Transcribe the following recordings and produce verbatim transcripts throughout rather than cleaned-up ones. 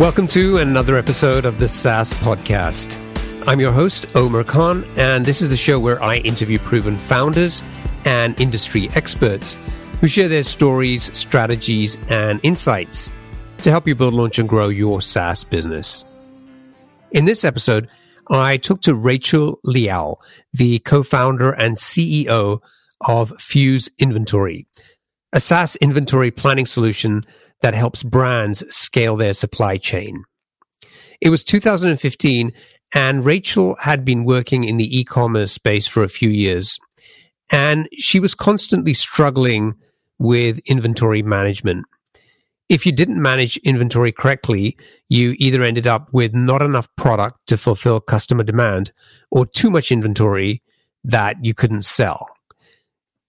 Welcome to another episode of the SaaS Podcast. I'm your host, Omer Khan, and this is the show where I interview proven founders and industry experts who share their stories, strategies, and insights to help you build, launch, and grow your SaaS business. In this episode, I talked to Rachel Liaw, the co-founder and C E O of Fuse Inventory, a SaaS inventory planning solution that helps brands scale their supply chain. It was two thousand fifteen, and Rachel had been working in the e-commerce space for a few years, and she was constantly struggling with inventory management. If you didn't manage inventory correctly, you either ended up with not enough product to fulfill customer demand or too much inventory that you couldn't sell.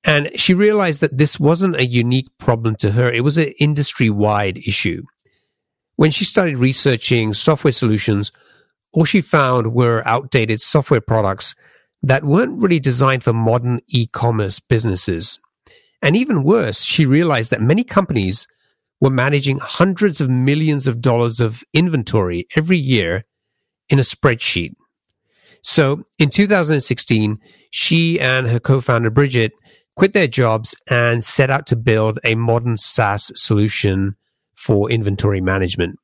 And she realized that this wasn't a unique problem to her. It was an industry-wide issue. When she started researching software solutions, all she found were outdated software products that weren't really designed for modern e-commerce businesses. And even worse, she realized that many companies were managing hundreds of millions of dollars of inventory every year in a spreadsheet. So in two thousand sixteen, she and her co-founder, Bridget, quit their jobs and set out to build a modern SaaS solution for inventory management.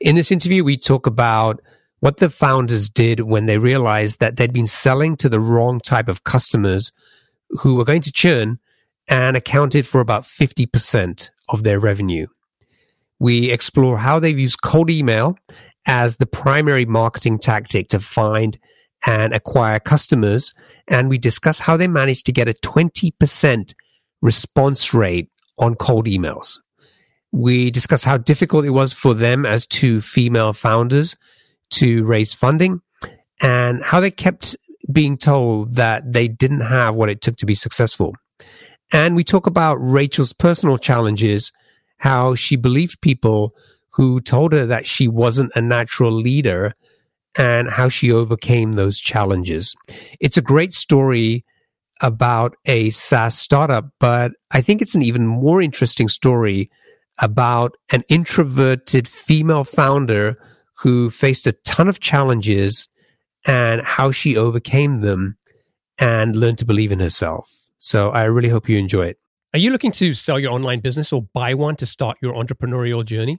In this interview, we talk about what the founders did when they realized that they'd been selling to the wrong type of customers who were going to churn and accounted for about fifty percent of their revenue. We explore how they've used cold email as the primary marketing tactic to find and acquire customers, and we discuss how they managed to get a twenty percent response rate on cold emails. We discuss how difficult it was for them as two female founders to raise funding, and how they kept being told that they didn't have what it took to be successful. And we talk about Rachel's personal challenges, how she believed people who told her that she wasn't a natural leader, and how she overcame those challenges. It's a great story about a SaaS startup, but I think it's an even more interesting story about an introverted female founder who faced a ton of challenges and how she overcame them and learned to believe in herself. So I really hope you enjoy it. Are you looking to sell your online business or buy one to start your entrepreneurial journey?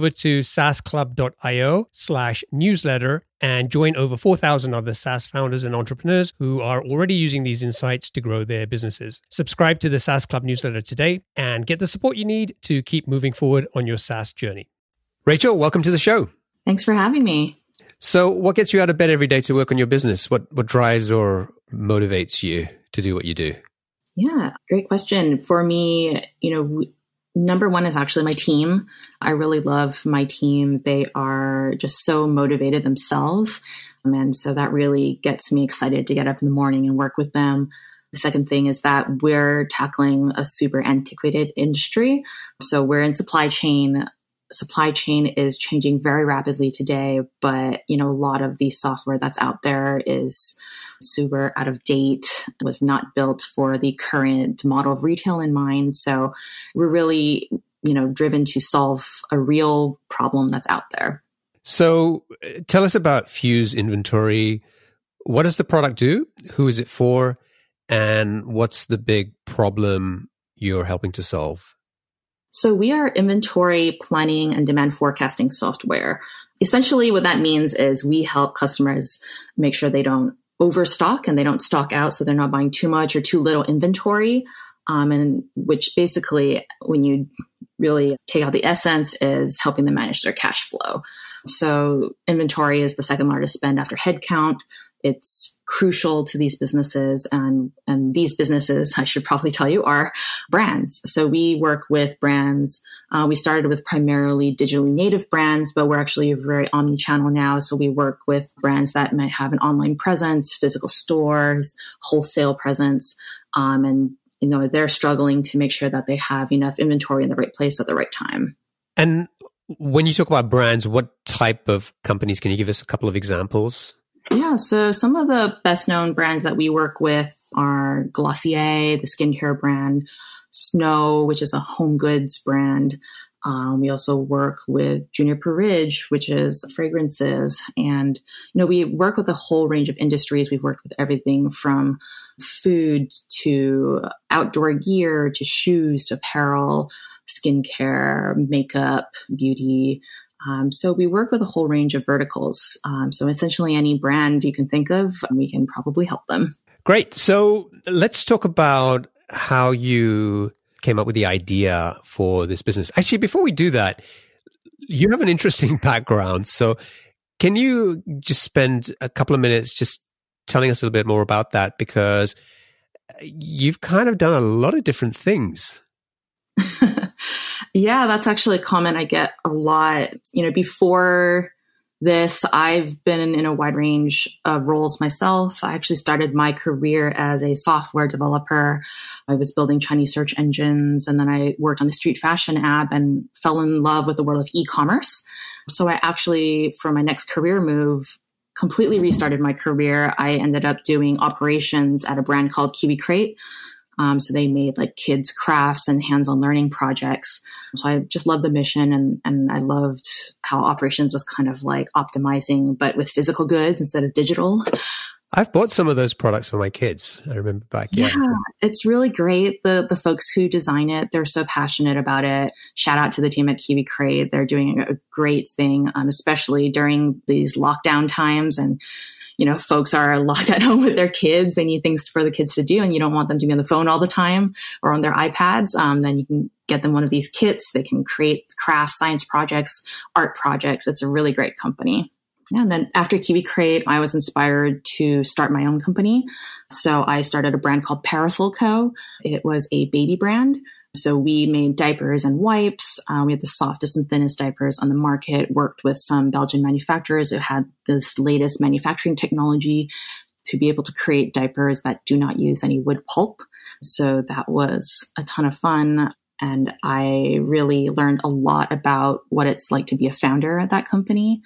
over to saasclub dot io slash newsletter and join over four thousand other SaaS founders and entrepreneurs who are already using these insights to grow their businesses. Subscribe to the SaaS Club newsletter today and get the support you need to keep moving forward on your SaaS journey. Rachel, welcome to the show. Thanks for having me. So what gets you out of bed every day to work on your business? What what drives or motivates you to do what you do? Yeah, great question. For me, you know, we, number one is actually my team. I really love my team. They are just so motivated themselves. And so that really gets me excited to get up in the morning and work with them. The second thing is that we're tackling a super antiquated industry. So we're in supply chain. Supply chain is changing very rapidly today, but you know, a lot of the software that's out there is super out of date, was not built for the current model of retail in mind. So we're really, you know, driven to solve a real problem that's out there. So tell us about Fuse Inventory. What does the product do? Who is it for? And what's the big problem you're helping to solve? So we are inventory planning and demand forecasting software. Essentially, what that means is we help customers make sure they don't overstock and they don't stock out, so they're not buying too much or too little inventory. Um, and which basically, when you really take out the essence, is helping them manage their cash flow. So inventory is the second largest spend after headcount. It's crucial to these businesses, and, and these businesses, I should probably tell you, are brands. So we work with brands. Uh, we started with primarily digitally native brands, but we're actually very omni-channel now. So we work with brands that might have an online presence, physical stores, wholesale presence, um, and you know they're struggling to make sure that they have enough inventory in the right place at the right time. And when you talk about brands, what type of companies? Can you give us a couple of examples? Yeah, so some of the best known brands that we work with are Glossier, the skincare brand, Snow, which is a home goods brand. Um, we also work with Juniper Ridge, which is fragrances. And, you know, we work with a whole range of industries. We've worked with everything from food to outdoor gear, to shoes, to apparel, skincare, makeup, beauty. Um, so we work with a whole range of verticals. Um, so essentially any brand you can think of, we can probably help them. Great. So let's talk about how you came up with the idea for this business. Actually, before we do that, you have an interesting background. So can you just spend a couple of minutes just telling us a little bit more about that? Because you've kind of done a lot of different things. Yeah, that's actually a comment I get a lot. You know, before this, I've been in a wide range of roles myself. I actually started my career as a software developer. I was building Chinese search engines, and then I worked on a street fashion app and fell in love with the world of e-commerce. So I actually, for my next career move, completely restarted my career. I ended up doing operations at a brand called KiwiCrate. Um, so they made like kids crafts and hands-on learning projects. So I just loved the mission, and, and I loved how operations was kind of like optimizing, but with physical goods instead of digital. I've bought some of those products for my kids. I remember back. Yeah, yeah it's really great. The, the folks who design it, they're so passionate about it. Shout out to the team at KiwiCrate. They're doing a great thing, um, especially during these lockdown times, and you know, folks are locked at home with their kids. They need things for the kids to do, and you don't want them to be on the phone all the time or on their iPads. Um, then you can get them one of these kits. They can create crafts, science projects, art projects. It's a really great company. And then after KiwiCrate, I was inspired to start my own company. So I started a brand called Parasol Co. It was a baby brand. So we made diapers and wipes. Uh, we had the softest and thinnest diapers on the market, worked with some Belgian manufacturers who had this latest manufacturing technology to be able to create diapers that do not use any wood pulp. So that was a ton of fun. And I really learned a lot about what it's like to be a founder at that company.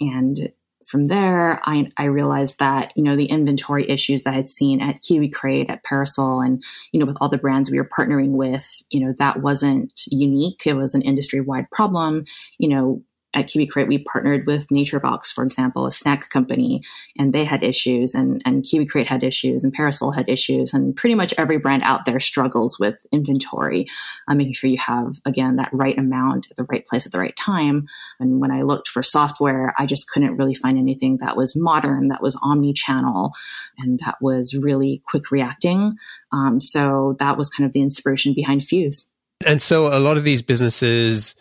And from there, I, I realized that, you know, the inventory issues that I had seen at KiwiCrate, at Parasol, and, you know, with all the brands we were partnering with, you know, that wasn't unique. It was an industry-wide problem. You know, at KiwiCrate, we partnered with Naturebox, for example, a snack company, and they had issues, and, and KiwiCrate had issues, and Parasol had issues, and pretty much every brand out there struggles with inventory, um, making sure you have, again, that right amount at the right place at the right time. And when I looked for software, I just couldn't really find anything that was modern, that was omni-channel, and that was really quick reacting. Um, so that was kind of the inspiration behind Fuse. And so a lot of these businesses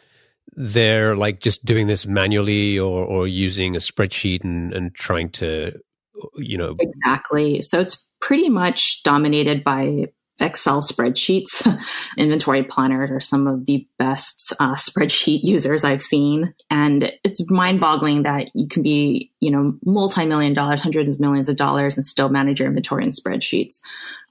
they're like just doing this manually or or using a spreadsheet and, and trying to, you know. Exactly. So it's pretty much dominated by Excel spreadsheets. Inventory planners are some of the best uh, spreadsheet users I've seen. And it's mind-boggling that you can be, you know, multi-million dollars, hundreds of millions of dollars and still manage your inventory in spreadsheets.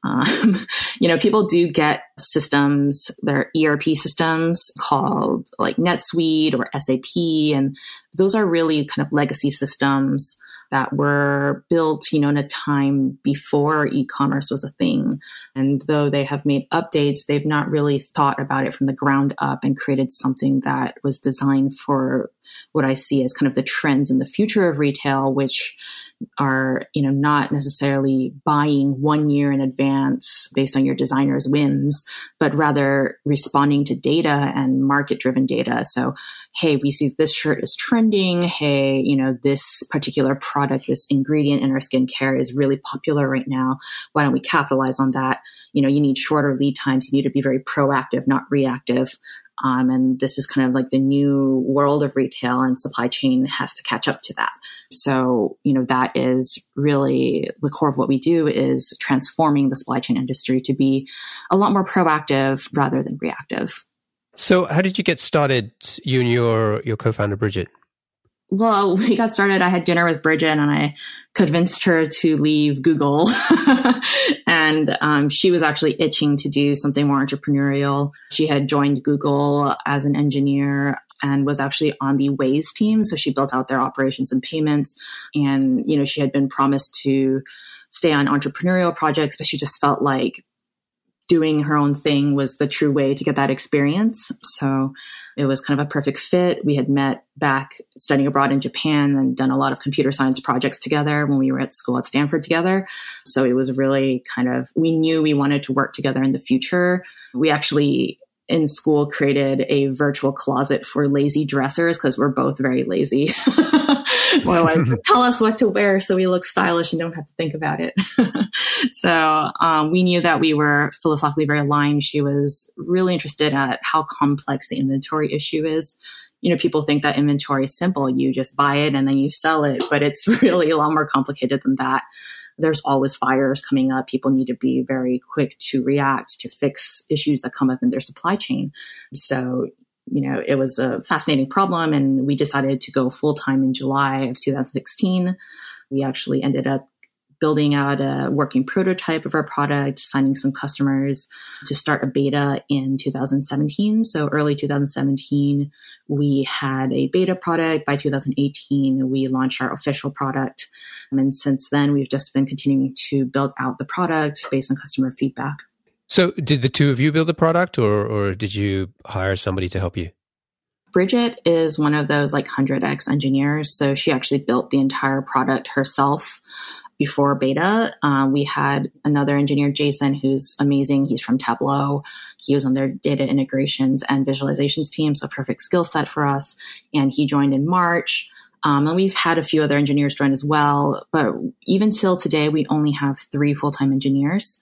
Um, you know, people do get systems, their E R P systems called like NetSuite or S A P. And those are really kind of legacy systems that were built, you know, in a time before e-commerce was a thing. And though they have made updates, they've not really thought about it from the ground up and created something that was designed for what I see as kind of the trends in the future of retail, which are, you know, not necessarily buying one year in advance based on your designer's whims, but rather responding to data and market-driven data. So, hey, we see this shirt is trending. Hey, you know, this particular product, this ingredient in our skincare is really popular right now. Why don't we capitalize on that? You know, you need shorter lead times. You need to be very proactive, not reactive. Um, and this is kind of like the new world of retail, and supply chain has to catch up to that. So, you know, that is really the core of what we do, is transforming the supply chain industry to be a lot more proactive rather than reactive. So how did you get started, you and your, your co-founder, Bridget? Well, we got started. I had dinner with Bridget and I convinced her to leave Google. And um, she was actually itching to do something more entrepreneurial. She had joined Google as an engineer and was actually on the Waze team. So she built out their operations and payments. And, you know, she had been promised to stay on entrepreneurial projects, but she just felt like doing her own thing was the true way to get that experience. So it was kind of a perfect fit. We had met back studying abroad in Japan and done a lot of computer science projects together when we were at school at Stanford together. So it was really kind of, we knew we wanted to work together in the future. We actually in school created a virtual closet for lazy dressers because we're both very lazy. Well, like, tell us what to wear so we look stylish and don't have to think about it. So um, we knew that we were philosophically very aligned. She was really interested at how complex the inventory issue is. You know, people think that inventory is simple. You just buy it and then you sell it, but it's really a lot more complicated than that. There's always fires coming up. People need to be very quick to react, to fix issues that come up in their supply chain. So, you know, it was a fascinating problem. And we decided to go full time in July of two thousand sixteen. We actually ended up building out a working prototype of our product, signing some customers to start a beta in two thousand seventeen. So early two thousand seventeen, we had a beta product. By two thousand eighteen, we launched our official product. And since then, we've just been continuing to build out the product based on customer feedback. So did the two of you build the product, or, or did you hire somebody to help you? Bridget is one of those like one hundred X engineers. So she actually built the entire product herself. Before beta, uh, we had another engineer, Jason, who's amazing. He's from Tableau. He was on their data integrations and visualizations team, so perfect skill set for us. And he joined in March. Um, and we've had a few other engineers join as well. But even till today, we only have three full-time engineers.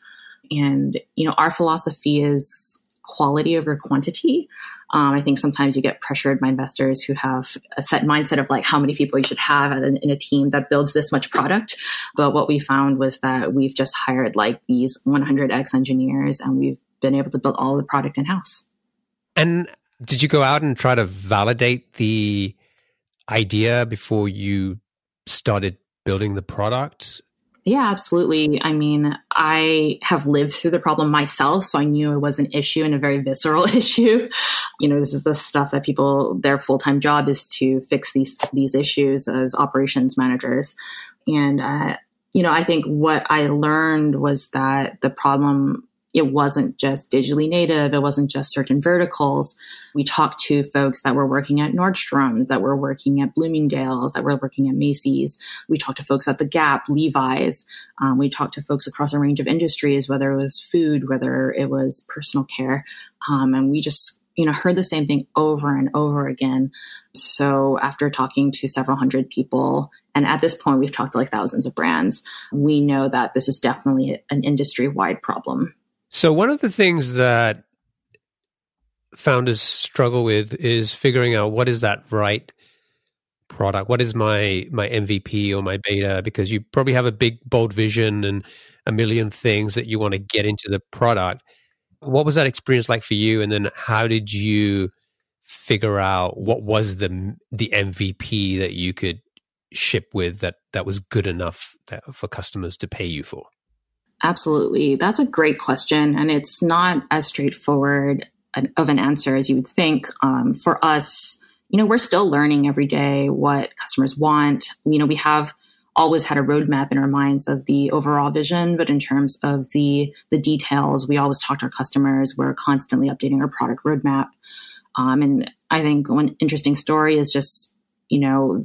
And, you know, our philosophy is quality over quantity. Um, I think sometimes you get pressured by investors who have a set mindset of like how many people you should have in, in a team that builds this much product. But what we found was that we've just hired like these one hundred X engineers and we've been able to build all the product in-house. And did you go out and try to validate the idea before you started building the product? Yeah, absolutely. I mean, I have lived through the problem myself, so I knew it was an issue and a very visceral issue. You know, this is the stuff that people, their full-time job is to fix these these issues as operations managers. And, uh, you know, I think what I learned was that the problem, it wasn't just digitally native. It wasn't just certain verticals. We talked to folks that were working at Nordstroms, that were working at Bloomingdale's, that were working at Macy's. We talked to folks at The Gap, Levi's. Um, we talked to folks across a range of industries, whether it was food, whether it was personal care. Um, and we just you know, heard the same thing over and over again. So after talking to several hundred people, and at this point, we've talked to like thousands of brands, we know that this is definitely an industry-wide problem. So one of the things that founders struggle with is figuring out what is that right product? What is my my M V P or my beta? Because you probably have a big, bold vision and a million things that you want to get into the product. What was that experience like for you? And then how did you figure out what was the the M V P that you could ship with that, that was good enough that, for customers to pay you for? Absolutely. That's a great question. And it's not as straightforward of an answer as you would think. Um, for us, you know, we're still learning every day what customers want. You know, we have always had a roadmap in our minds of the overall vision, but in terms of the the details, we always talk to our customers. We're constantly updating our product roadmap. Um, and I think one interesting story is just, you know,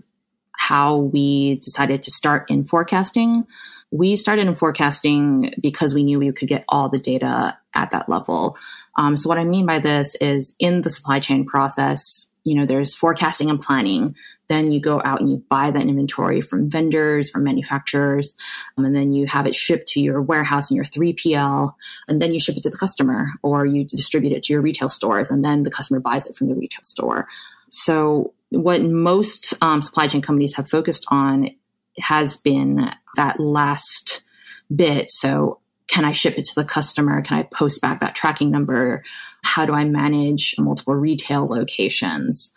how we decided to start in forecasting. We started in forecasting because we knew we could get all the data at that level. Um, so what I mean by this is in the supply chain process, you know, there's forecasting and planning. Then you go out and you buy that inventory from vendors, from manufacturers, um, and then you have it shipped to your warehouse and your three P L, and then you ship it to the customer or you distribute it to your retail stores, and then the customer buys it from the retail store. So what most um, supply chain companies have focused on has been that last bit. So can I ship it to the customer? Can I post back that tracking number? How do I manage multiple retail locations?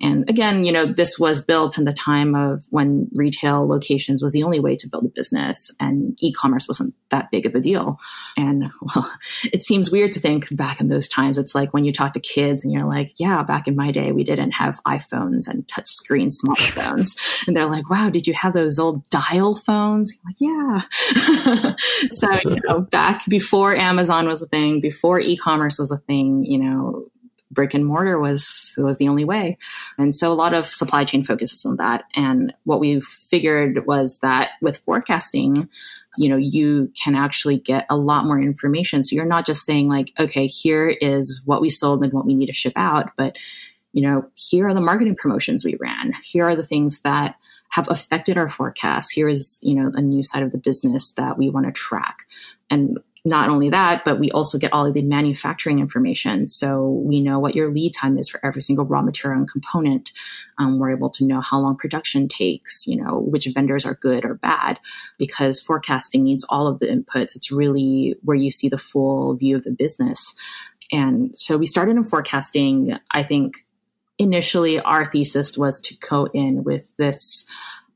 And again, you know, this was built in the time of when retail locations was the only way to build a business and e-commerce wasn't that big of a deal. And well, it seems weird to think back in those times. It's like when you talk to kids and you're like, yeah, back in my day, we didn't have iPhones and touch screen smartphones. And they're like, wow, did you have those old dial phones? I'm like, yeah. So, you know, back before Amazon was a thing, before e-commerce was a thing, you know, brick and mortar was was the only way. And so a lot of supply chain focuses on that. And what we figured was that with forecasting, you know, you can actually get a lot more information. So you're not just saying like, okay, here is what we sold and what we need to ship out, but, you know, here are the marketing promotions we ran. Here are the things that have affected our forecast. Here is, you know, a new side of the business that we want to track. And not only that, but we also get all of the manufacturing information. So we know what your lead time is for every single raw material and component. Um, we're able to know how long production takes, you know, which vendors are good or bad, because forecasting needs all of the inputs. It's really where you see the full view of the business. And so we started in forecasting. I think initially our thesis was to go in with this,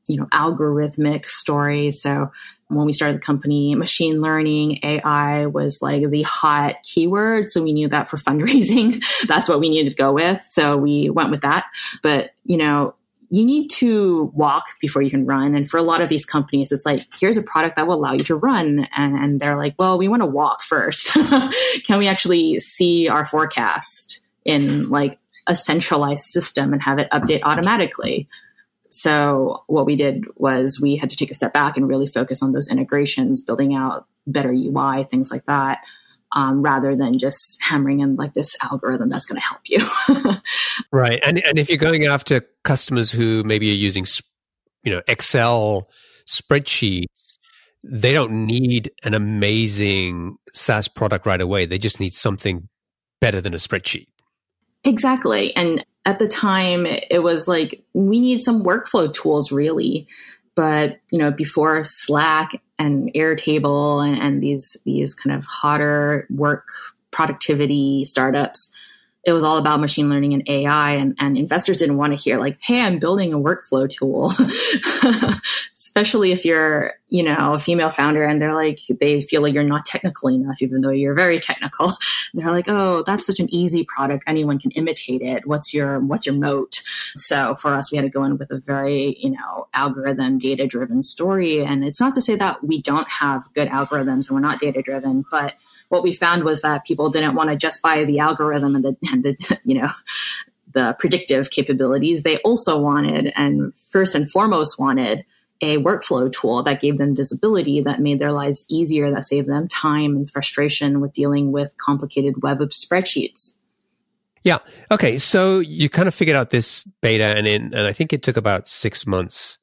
you know, algorithmic story. So when we started the company, machine learning, A I was like the hot keyword. So we knew that for fundraising, that's what we needed to go with. So we went with that. But, you know, you need to walk before you can run. And for a lot of these companies, it's like, here's a product that will allow you to run. And, and they're like, well, we want to walk first. Can we actually see our forecast in like a centralized system and have it update automatically? So what we did was we had to take a step back and really focus on those integrations, building out better U I, things like that, um, rather than just hammering in like this algorithm that's going to help you. Right. And and if you're going after customers who maybe are using, you know, Excel spreadsheets, they don't need an amazing SaaS product right away. They just need something better than a spreadsheet. Exactly. And at the time, it was like, we need some workflow tools, really. But, you know, before Slack and Airtable and, and these these kind of hotter work productivity startups, it was all about machine learning and A I. And, and investors didn't want to hear like, hey, I'm building a workflow tool, especially if you're, you know, a female founder and they're like, they feel like you're not technical enough, even though you're very technical. And they're like, oh, that's such an easy product. Anyone can imitate it. What's your, what's your moat? So for us, we had to go in with a very, you know, algorithm data driven story. And it's not to say that we don't have good algorithms and we're not data driven, but what we found was that people didn't want to just buy the algorithm and the, and the, you know, the predictive capabilities. They also wanted, and first and foremost wanted, a workflow tool that gave them visibility, that made their lives easier, that saved them time and frustration with dealing with complicated web of spreadsheets. Yeah. Okay. So you kind of figured out this beta, and in, and I think it took about six months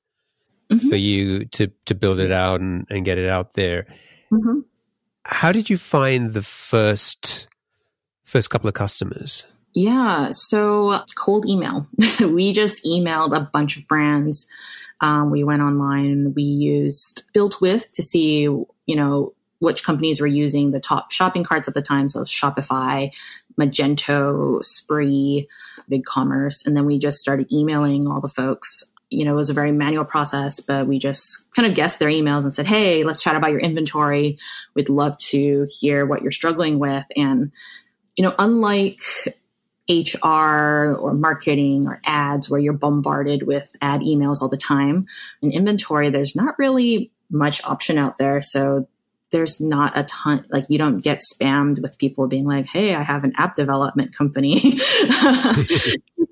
mm-hmm. for you to to build it out and, and get it out there. Mm-hmm. How did you find the first first couple of customers? Yeah. So cold email. We just emailed a bunch of brands. Um, we went online. We used Built With to see, you know, which companies were using the top shopping carts at the time. So Shopify, Magento, Spree, BigCommerce. And then we just started emailing all the folks. You know, it was a very manual process, but we just kind of guessed their emails and said, hey, let's chat about your inventory. We'd love to hear what you're struggling with. And, you know, unlike H R or marketing or ads where you're bombarded with ad emails all the time, in inventory, there's not really much option out there. So there's not a ton, like you don't get spammed with people being like, hey, I have an app development company.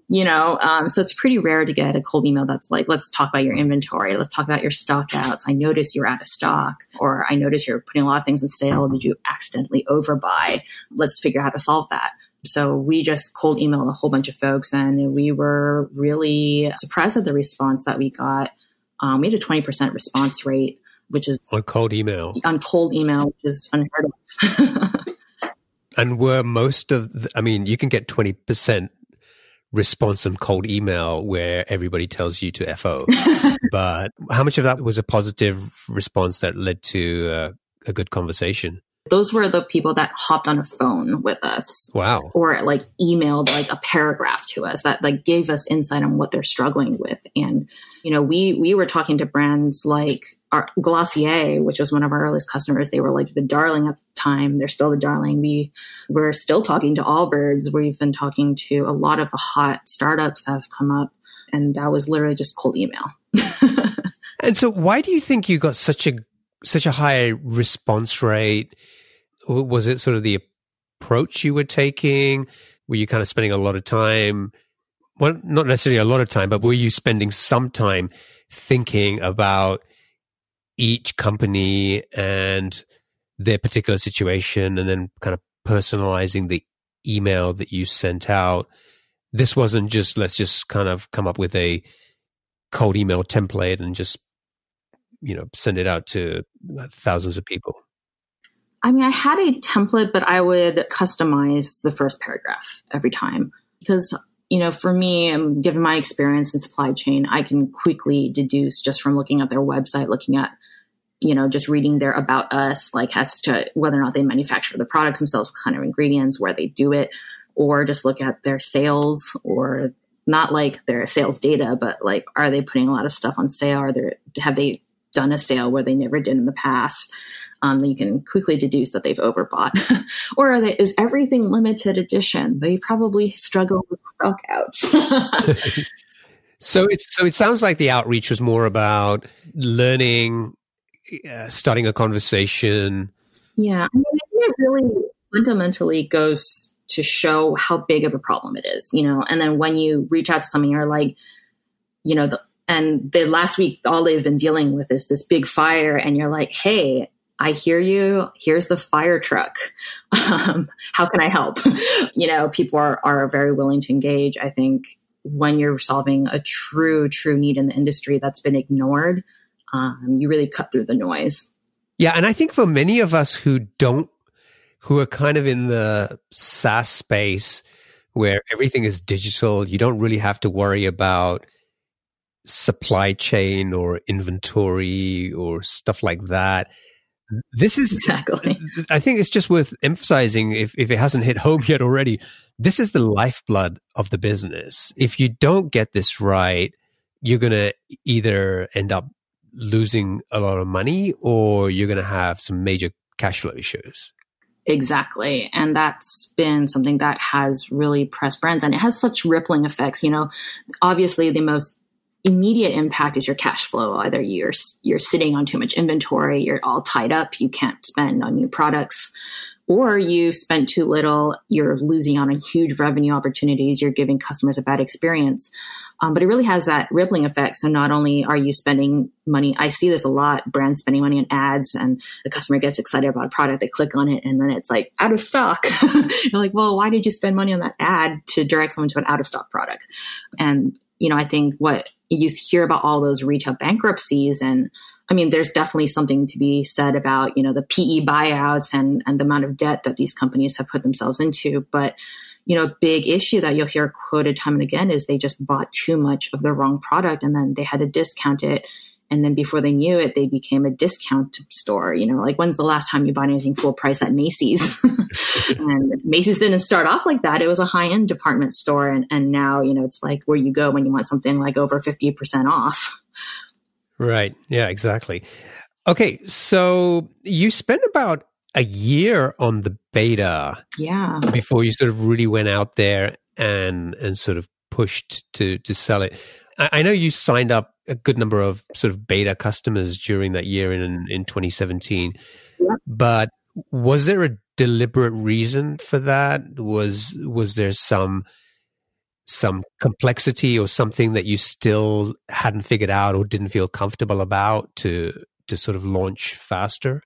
You know, um, so it's pretty rare to get a cold email that's like, let's talk about your inventory. Let's talk about your stock outs. I notice you're out of stock, or I notice you're putting a lot of things in sale. Did you accidentally overbuy? Let's figure out how to solve that. So we just cold emailed a whole bunch of folks, and we were really surprised at the response that we got. Um, we had a twenty percent response rate, which is on cold email, on cold email, which is unheard of. And were most of, the, I mean, you can get twenty percent. Response and cold email where everybody tells you to F O. But how much of that was a positive response that led to uh, a good conversation? Those were the people that hopped on a phone with us. Wow. Or like emailed like a paragraph to us that like gave us insight on what they're struggling with. And, you know, we, we were talking to brands like our Glossier, which was one of our earliest customers. They were like the darling at the time. They're still the darling. We we're still talking to Allbirds. We've been talking to a lot of the hot startups that have come up. And that was literally just cold email. And so why do you think you got such a such a high response rate? Was it sort of the approach you were taking? Were you kind of spending a lot of time, well, not necessarily a lot of time, but were you spending some time thinking about each company and their particular situation and then kind of personalizing the email that you sent out? This wasn't just, let's just kind of come up with a cold email template and just, you know, send it out to thousands of people. I mean, I had a template, but I would customize the first paragraph every time because, you know, for me, and given my experience in supply chain, I can quickly deduce just from looking at their website, looking at, you know, just reading their about us, like as to whether or not they manufacture the products themselves, what kind of ingredients, where they do it, or just look at their sales, or not like their sales data, but like, are they putting a lot of stuff on sale? Are there, have they done a sale where they never did in the past? Um, you can quickly deduce that they've overbought. Or are they, is everything limited edition? They probably struggle with stock outs. so it's so it sounds like the outreach was more about learning, uh, starting a conversation. Yeah, I mean, I think it really fundamentally goes to show how big of a problem it is, you know. And then when you reach out to someone, you're like, you know, the And the last week, all they've been dealing with is this big fire. And you're like, hey, I hear you. Here's the fire truck. Um, how can I help? You know, people are, are very willing to engage. I think when you're solving a true, true need in the industry that's been ignored, um, you really cut through the noise. Yeah. And I think for many of us who don't, who are kind of in the SaaS space where everything is digital, you don't really have to worry about supply chain or inventory or stuff like that. This is exactly, I think it's just worth emphasizing if, if it hasn't hit home yet already, this is the lifeblood of the business. If you don't get this right, you're going to either end up losing a lot of money or you're going to have some major cash flow issues. Exactly. And that's been something that has really pressed brands, and it has such rippling effects. You know, obviously the most immediate impact is your cash flow. Either you're you're sitting on too much inventory, you're all tied up, you can't spend on new products, or you spent too little, you're losing out on huge revenue opportunities, you're giving customers a bad experience. Um, but it really has that rippling effect. So not only are you spending money, I see this a lot, brands spending money on ads, and the customer gets excited about a product, they click on it, and then it's like out of stock. You're like, well, why did you spend money on that ad to direct someone to an out of stock product? And you know, I think what you hear about all those retail bankruptcies, and I mean, there's definitely something to be said about, you know, the P E buyouts and, and the amount of debt that these companies have put themselves into. But, you know, big issue that you'll hear quoted time and again is they just bought too much of the wrong product and then they had to discount it. And then before they knew it, they became a discount store. You know, like, when's the last time you bought anything full price at Macy's? And Macy's didn't start off like that. It was a high-end department store. And, and now, you know, it's like where you go when you want something like over fifty percent off. Right. Yeah, exactly. Okay. So you spent about a year on the beta. Yeah. Before you sort of really went out there and and sort of pushed to to sell it. I, I know you signed up a good number of sort of beta customers during that year in in twenty seventeen. Yeah. But was there a deliberate reason for that? Was was there some some complexity or something that you still hadn't figured out or didn't feel comfortable about to to sort of launch faster?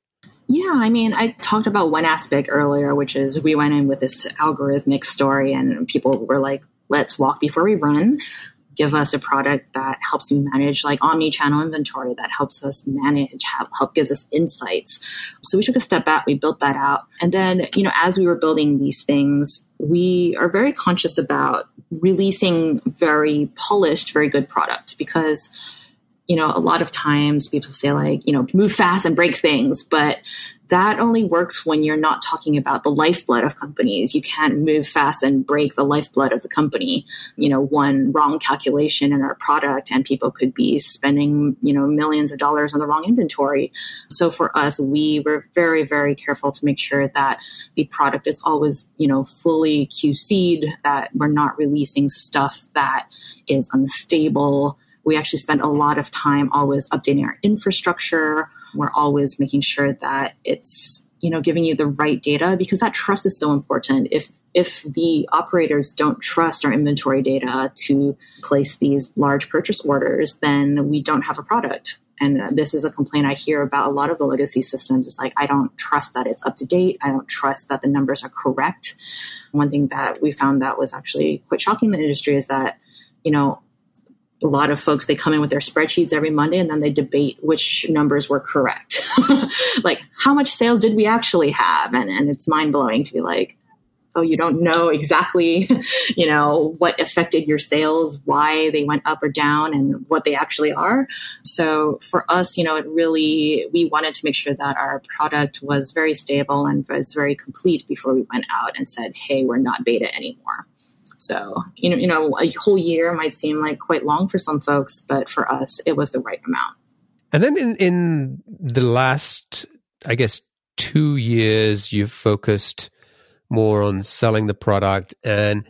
Yeah, I mean, I talked about one aspect earlier, which is we went in with this algorithmic story and people were like, let's walk before we run. Give us a product that helps you manage like omni-channel inventory, that helps us manage, help, help gives us insights. So we took a step back, we built that out. And then, you know, as we were building these things, we are very conscious about releasing very polished, very good product because, you know, a lot of times people say like, you know, move fast and break things, but that only works when you're not talking about the lifeblood of companies. You can't move fast and break the lifeblood of the company. You know, one wrong calculation in our product and people could be spending, you know, millions of dollars on the wrong inventory. So for us, we were very, very careful to make sure that the product is always, you know, fully Q C'd, that we're not releasing stuff that is unstable. We actually spend a lot of time always updating our infrastructure. We're always making sure that it's, you know, giving you the right data because that trust is so important. If if the operators don't trust our inventory data to place these large purchase orders, then we don't have a product. And this is a complaint I hear about a lot of the legacy systems. It's like, I don't trust that it's up to date. I don't trust that the numbers are correct. One thing that we found that was actually quite shocking in the industry is that, you know, a lot of folks, they come in with their spreadsheets every Monday and then they debate which numbers were correct. Like, how much sales did we actually have? And and it's mind blowing to be like, oh, you don't know exactly, you know, what affected your sales, why they went up or down and what they actually are. So for us, you know, it really, we wanted to make sure that our product was very stable and was very complete before we went out and said, hey, we're not beta anymore. So, you know, you know, a whole year might seem like quite long for some folks, but for us, it was the right amount. And then in, in the last, I guess, two years, you've focused more on selling the product and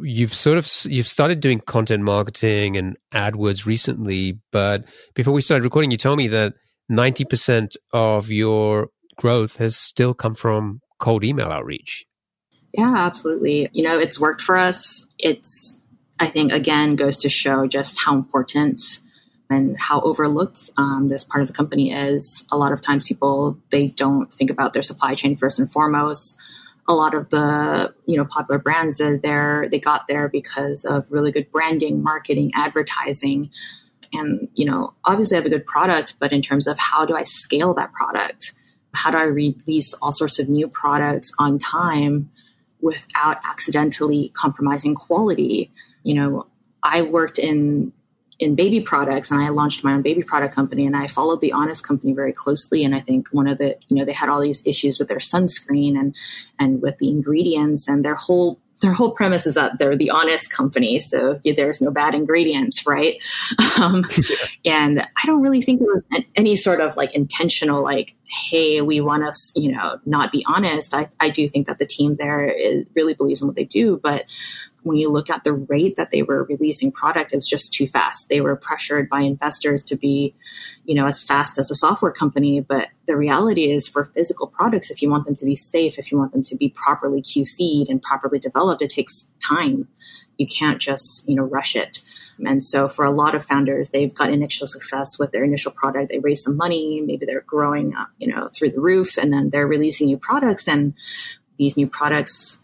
you've sort of, you've started doing content marketing and AdWords recently, but before we started recording, you told me that ninety percent of your growth has still come from cold email outreach. Yeah, absolutely. You know, it's worked for us. It's, I think, again, goes to show just how important and how overlooked um, this part of the company is. A lot of times people, they don't think about their supply chain first and foremost. A lot of the, you know, popular brands that are there, they got there because of really good branding, marketing, advertising. And, you know, obviously I have a good product, but in terms of how do I scale that product? How do I release all sorts of new products on time without accidentally compromising quality? You know, I worked in in baby products and I launched my own baby product company and I followed the Honest Company very closely. And I think one of the, you know, they had all these issues with their sunscreen and and with the ingredients, and their whole their whole premise is that they're the Honest Company. So yeah, there's no bad ingredients, right? Um, yeah. And I don't really think there was any sort of like intentional, like, hey, we want to, you know, not be honest. I, I do think that the team there is, really believes in what they do. But when you look at the rate that they were releasing product, it was just too fast. They were pressured by investors to be, you know, as fast as a software company. But the reality is for physical products, if you want them to be safe, if you want them to be properly Q C'd and properly developed, it takes time. You can't just, you know, rush it. And so for a lot of founders, they've got initial success with their initial product. They raise some money, maybe they're growing up, you know, through the roof, and then they're releasing new products. And these new products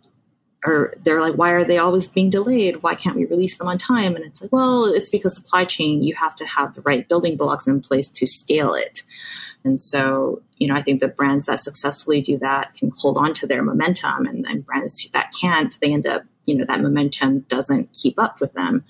or they're like, why are they always being delayed? Why can't we release them on time? And it's like, well, it's because supply chain, you have to have the right building blocks in place to scale it. And so, you know, I think the brands that successfully do that can hold on to their momentum, and, and brands that can't, they end up, you know, that momentum doesn't keep up with them.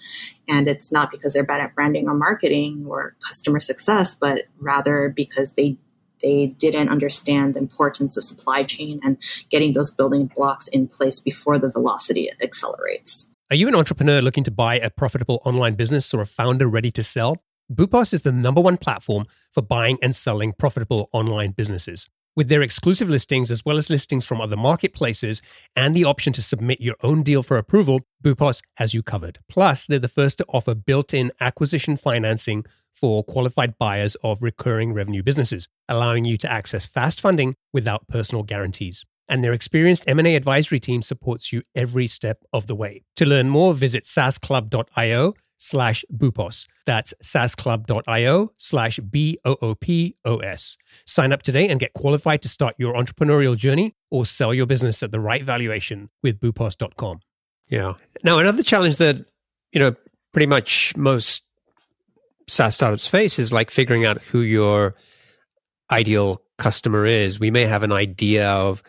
And it's not because they're bad at branding or marketing or customer success, but rather because they They didn't understand the importance of supply chain and getting those building blocks in place before the velocity accelerates. Are you an entrepreneur looking to buy a profitable online business or a founder ready to sell? Boopos is the number one platform for buying and selling profitable online businesses. With their exclusive listings, as well as listings from other marketplaces, and the option to submit your own deal for approval, Boopos has you covered. Plus, they're the first to offer built-in acquisition financing for qualified buyers of recurring revenue businesses, allowing you to access fast funding without personal guarantees. And their experienced M and A advisory team supports you every step of the way. To learn more, visit saasclub.io slash Boopos. That's saasclub.io slash B O O P O S. Sign up today and get qualified to start your entrepreneurial journey or sell your business at the right valuation with Boopos dot com. Yeah. Now, another challenge that, you know, pretty much most SaaS startups face is like figuring out who your ideal customer is. We may have an idea of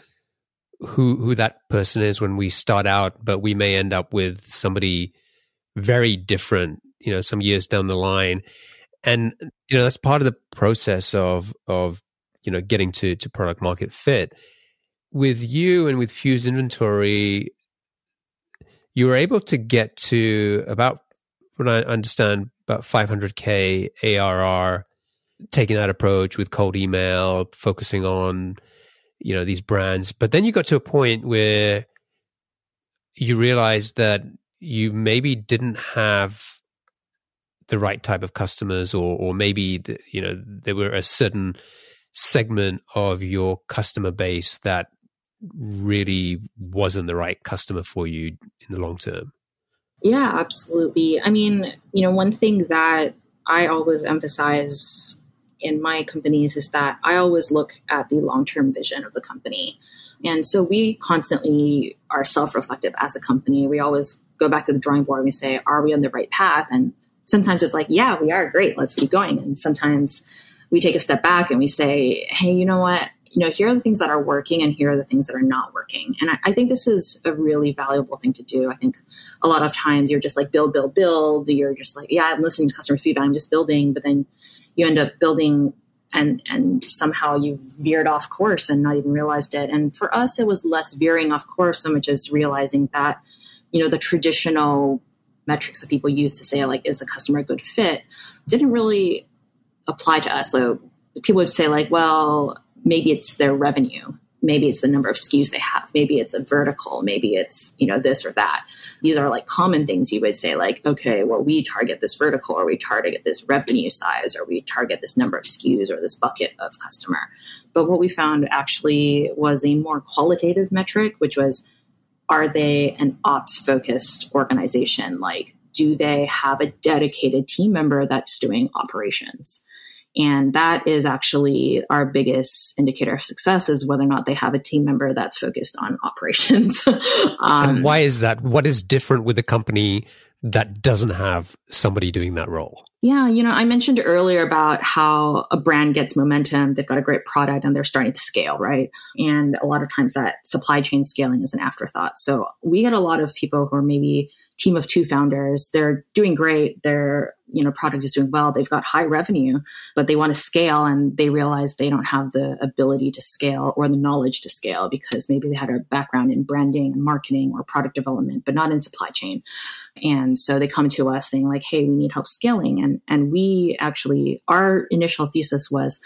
who who that person is when we start out, but we may end up with somebody very different, you know, some years down the line. And, you know, that's part of the process of, of you know, getting to, to product market fit. With you and with Fuse Inventory, you were able to get to about, what I understand, about five hundred K A R R, taking that approach with cold email, focusing on, you know, these brands. But then you got to a point where you realized that you maybe didn't have the right type of customers, or or maybe, the, you know, there were a certain segment of your customer base that really wasn't the right customer for you in the long term. Yeah, absolutely. I mean, you know, one thing that I always emphasize in my companies is that I always look at the long-term vision of the company. And so we constantly are self-reflective as a company. We always go back to the drawing board and we say, are we on the right path? And sometimes it's like, yeah, we are great. Let's keep going. And sometimes we take a step back and we say, hey, you know what? You know, here are the things that are working and here are the things that are not working. And I, I think this is a really valuable thing to do. I think a lot of times you're just like build, build, build. You're just like, yeah, I'm listening to customer feedback. I'm just building. But then you end up building and and somehow you've veered off course and not even realized it. And for us, it was less veering off course, so much as realizing that, you know, the traditional metrics that people use to say, like, is a customer a good fit, didn't really apply to us. So people would say like, well, maybe it's their revenue. Maybe it's the number of S K Us they have. Maybe it's a vertical. Maybe it's, you know, this or that. These are like common things you would say like, okay, well, we target this vertical, or we target this revenue size, or we target this number of S K Us or this bucket of customer. But what we found actually was a more qualitative metric, which was, are they an ops-focused organization? Like, do they have a dedicated team member that's doing operations? And that is actually our biggest indicator of success, is whether or not they have a team member that's focused on operations. um, and why is that? What is different with a company that doesn't have somebody doing that role? Yeah, you know, I mentioned earlier about how a brand gets momentum, they've got a great product, and they're starting to scale, right? And a lot of times that supply chain scaling is an afterthought. So we get a lot of people who are maybe team of two founders, they're doing great, their, you know, product is doing well, they've got high revenue, but they want to scale and they realize they don't have the ability to scale or the knowledge to scale, because maybe they had a background in branding and marketing or product development, but not in supply chain. And so they come to us saying like, hey, we need help scaling. And And, and we actually, our initial thesis was,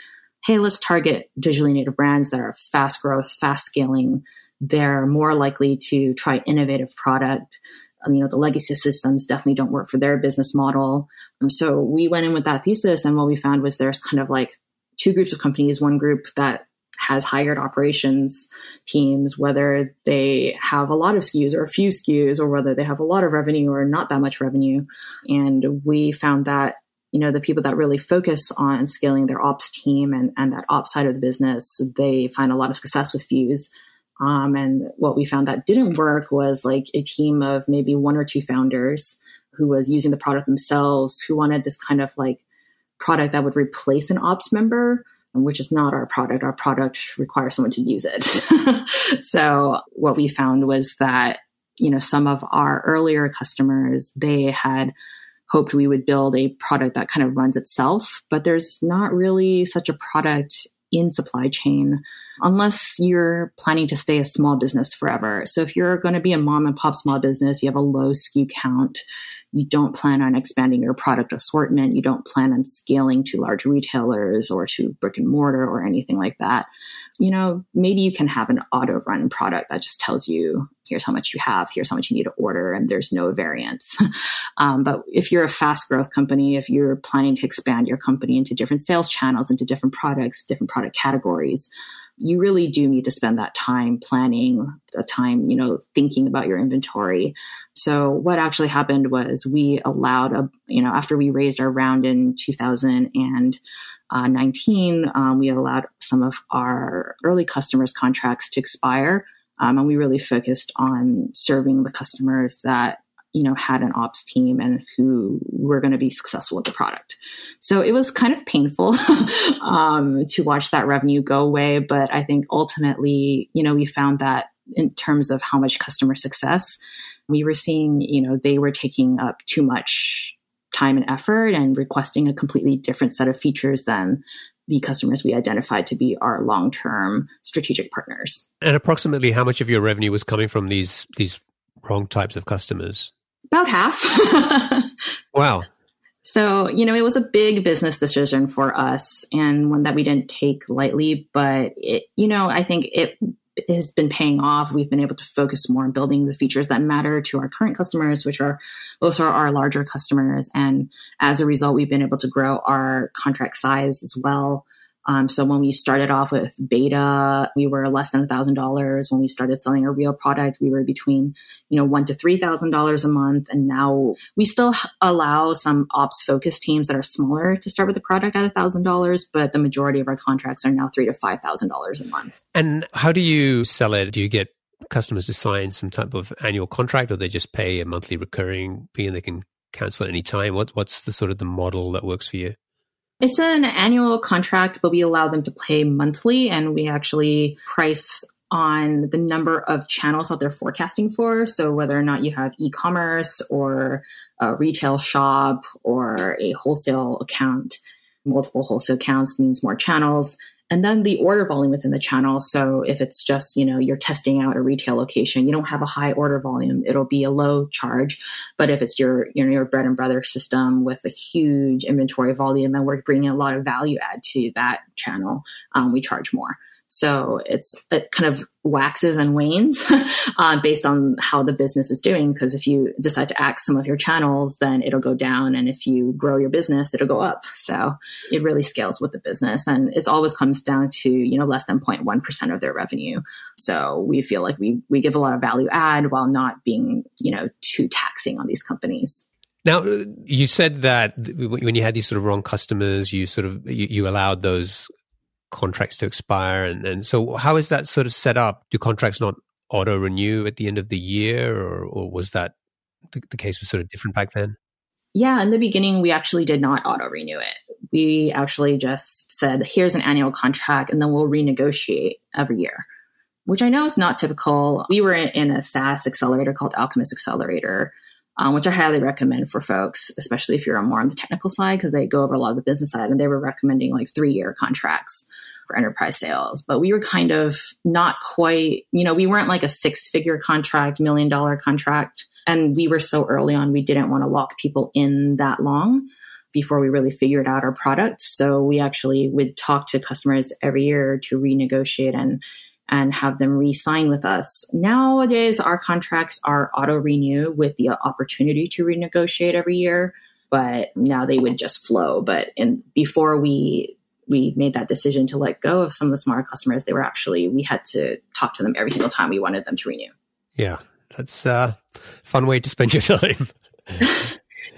hey, let's target digitally native brands that are fast growth, fast scaling. They're more likely to try innovative product. You know, the legacy systems definitely don't work for their business model. And so we went in with that thesis. And what we found was there's kind of like two groups of companies, one group that has hired operations teams, whether they have a lot of S K Us or a few S K Us, or whether they have a lot of revenue or not that much revenue. And we found that, you know, the people that really focus on scaling their ops team and, and that ops side of the business, they find a lot of success with Fuse. Um, and what we found that didn't work was like a team of maybe one or two founders who was using the product themselves, who wanted this kind of like product that would replace an ops member, which is not our product. Our product requires someone to use it. So what we found was that, you know, some of our earlier customers, they had hoped we would build a product that kind of runs itself, but there's not really such a product in supply chain unless you're planning to stay a small business forever. So if you're going to be a mom and pop small business, you have a low S K U count, you don't plan on expanding your product assortment, you don't plan on scaling to large retailers or to brick and mortar or anything like that, you know, maybe you can have an auto run product that just tells you, here's how much you have, here's how much you need to order, and there's no variance. um, but if you're a fast growth company, if you're planning to expand your company into different sales channels, into different products, different product categories, you really do need to spend that time planning, a time, you know, thinking about your inventory. So what actually happened was we allowed, a, you know, after we raised our round in two thousand nineteen, um, we allowed some of our early customers' contracts to expire. Um, and we really focused on serving the customers that, you know, had an ops team and who were going to be successful with the product. So it was kind of painful um, to watch that revenue go away. But I think ultimately, you know, we found that in terms of how much customer success we were seeing, you know, they were taking up too much time and effort and requesting a completely different set of features than the customers we identified to be our long-term strategic partners. And approximately how much of your revenue was coming from these these wrong types of customers? About half. Wow. So, you know, it was a big business decision for us and one that we didn't take lightly, but it, you know, I think it has been paying off. We've been able to focus more on building the features that matter to our current customers, which are also our larger customers. And as a result, we've been able to grow our contract size as well. Um, so when we started off with beta, we were less than one thousand dollars. When we started selling a real product, we were between, you know, one thousand dollars to three thousand dollars a month. And now we still allow some ops-focused teams that are smaller to start with the product at one thousand dollars, but the majority of our contracts are now three thousand dollars to five thousand dollars a month. And how do you sell it? Do you get customers to sign some type of annual contract, or they just pay a monthly recurring fee and they can cancel at any time? What, what's the sort of the model that works for you? It's an annual contract, but we allow them to pay monthly, and we actually price on the number of channels that they're forecasting for. So whether or not you have e-commerce or a retail shop or a wholesale account, multiple wholesale accounts means more channels. And then the order volume within the channel. So if it's just, you know, you're testing out a retail location, you don't have a high order volume, it'll be a low charge. But if it's your, you know, your bread and butter system with a huge inventory volume, and we're bringing a lot of value add to that channel, um, we charge more. So it's it kind of waxes and wanes uh, based on how the business is doing. Because if you decide to axe some of your channels, then it'll go down. And if you grow your business, it'll go up. So it really scales with the business. And it always comes down to, you know, less than zero point one percent of their revenue. So we feel like we we give a lot of value add while not being, you know, too taxing on these companies. Now, you said that when you had these sort of wrong customers, you sort of, you, you allowed those contracts to expire. And, and so how is that sort of set up? Do contracts not auto renew at the end of the year, or, or was that the, the case was sort of different back then? Yeah. In the beginning, we actually did not auto renew it. We actually just said, here's an annual contract, and then we'll renegotiate every year, which I know is not typical. We were in, in a SaaS accelerator called Alchemist Accelerator, Um, which I highly recommend for folks, especially if you're more on the technical side, because they go over a lot of the business side, and they were recommending like three-year contracts for enterprise sales. But we were kind of not quite, you know, we weren't like a six-figure contract, million-dollar contract. And we were so early on, we didn't want to lock people in that long before we really figured out our product. So we actually would talk to customers every year to renegotiate and and have them re-sign with us. Nowadays, our contracts are auto-renew with the opportunity to renegotiate every year, but now they would just flow. But in, before we we made that decision to let go of some of the smaller customers, they were actually, we had to talk to them every single time we wanted them to renew. Yeah, that's a fun way to spend your time.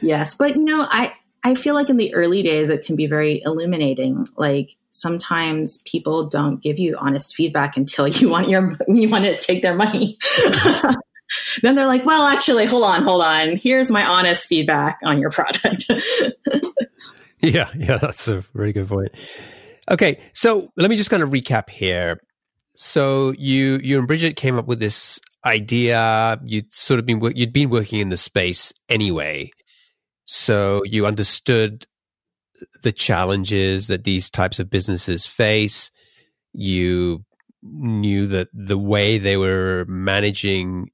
Yes, but you know, I... I feel like in the early days, it can be very illuminating. Like sometimes people don't give you honest feedback until you want your, you want to take their money. Then they're like, well, actually, hold on, hold on. Here's my honest feedback on your product. yeah, yeah, that's a very good point. Okay, so let me just kind of recap here. So you you and Bridget came up with this idea. You'd sort of been you'd been working in the space anyway, so you understood the challenges that these types of businesses face. You knew that the way they were managing